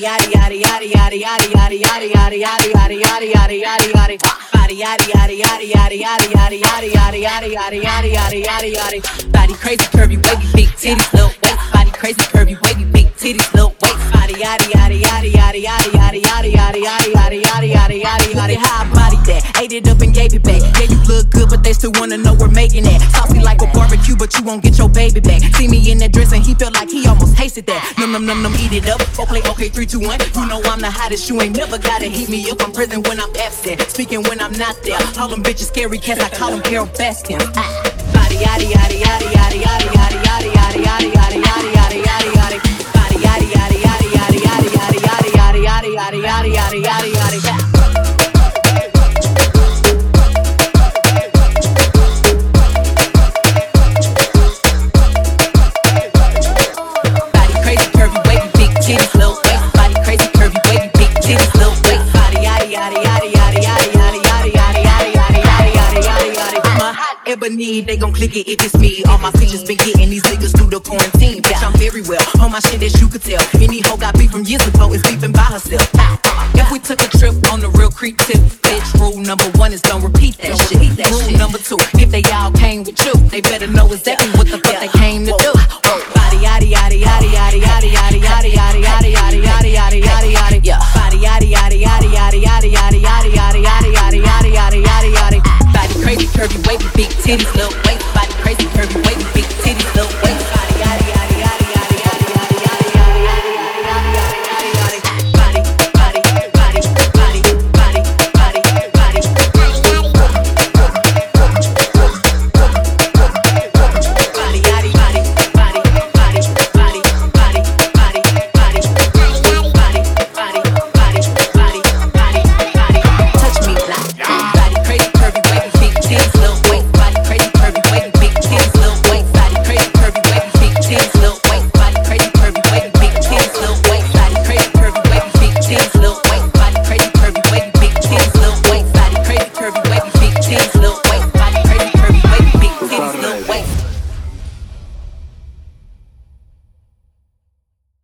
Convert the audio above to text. Body crazy curvy wavy big titties little waist. Body crazy curvy wavy big titties little waist. Body yaddy high body that ate it up and gave it back. Yeah, you look good, but they still wanna know we're making that. Saucy like a barbecue, but you won't get your baby back. See me in that dress and he felt like he almost tasted that. Num num num num, eat it up. Okay, 3, 2, 1. You know I'm the hottest. You ain't never gotta heat me up. I'm present when I'm absent, speaking when I'm not there. All them bitches scary cats. I call them Carol Baskin. Body yaddy yaddy yaddy yaddy yaddy yaddy yaddy yaddy yaddy yaddy yaddy yaddy yaddy. Body yaddy yaddy yaddy yaddy yaddy yaddy yaddy yaddy yaddy yaddy yaddy yaddy yaddy yaddy yaddy. Need, they gon' click it if it's me. All my pictures been getting these niggas through the quarantine. Bitch, I'm very well on my shit as you could tell. Any hoe got beef from years ago is beefing by herself. If we took a trip on the real creep tip, bitch, rule number 1 is don't repeat that shit. Rule number 2, if they all came with you, they better know exactly what the fuck they came to do. Body yaddy yaddy yaddy yaddy yaddy yaddy yaddy yaddy yaddy yaddy yaddy yaddy yaddy yaddy. Body yaddy yaddy yaddy yaddy yaddy yaddy yaddy yaddy yaddy yaddy yaddy yaddy yaddy. Crazy, curvy, wavy, big titties, little.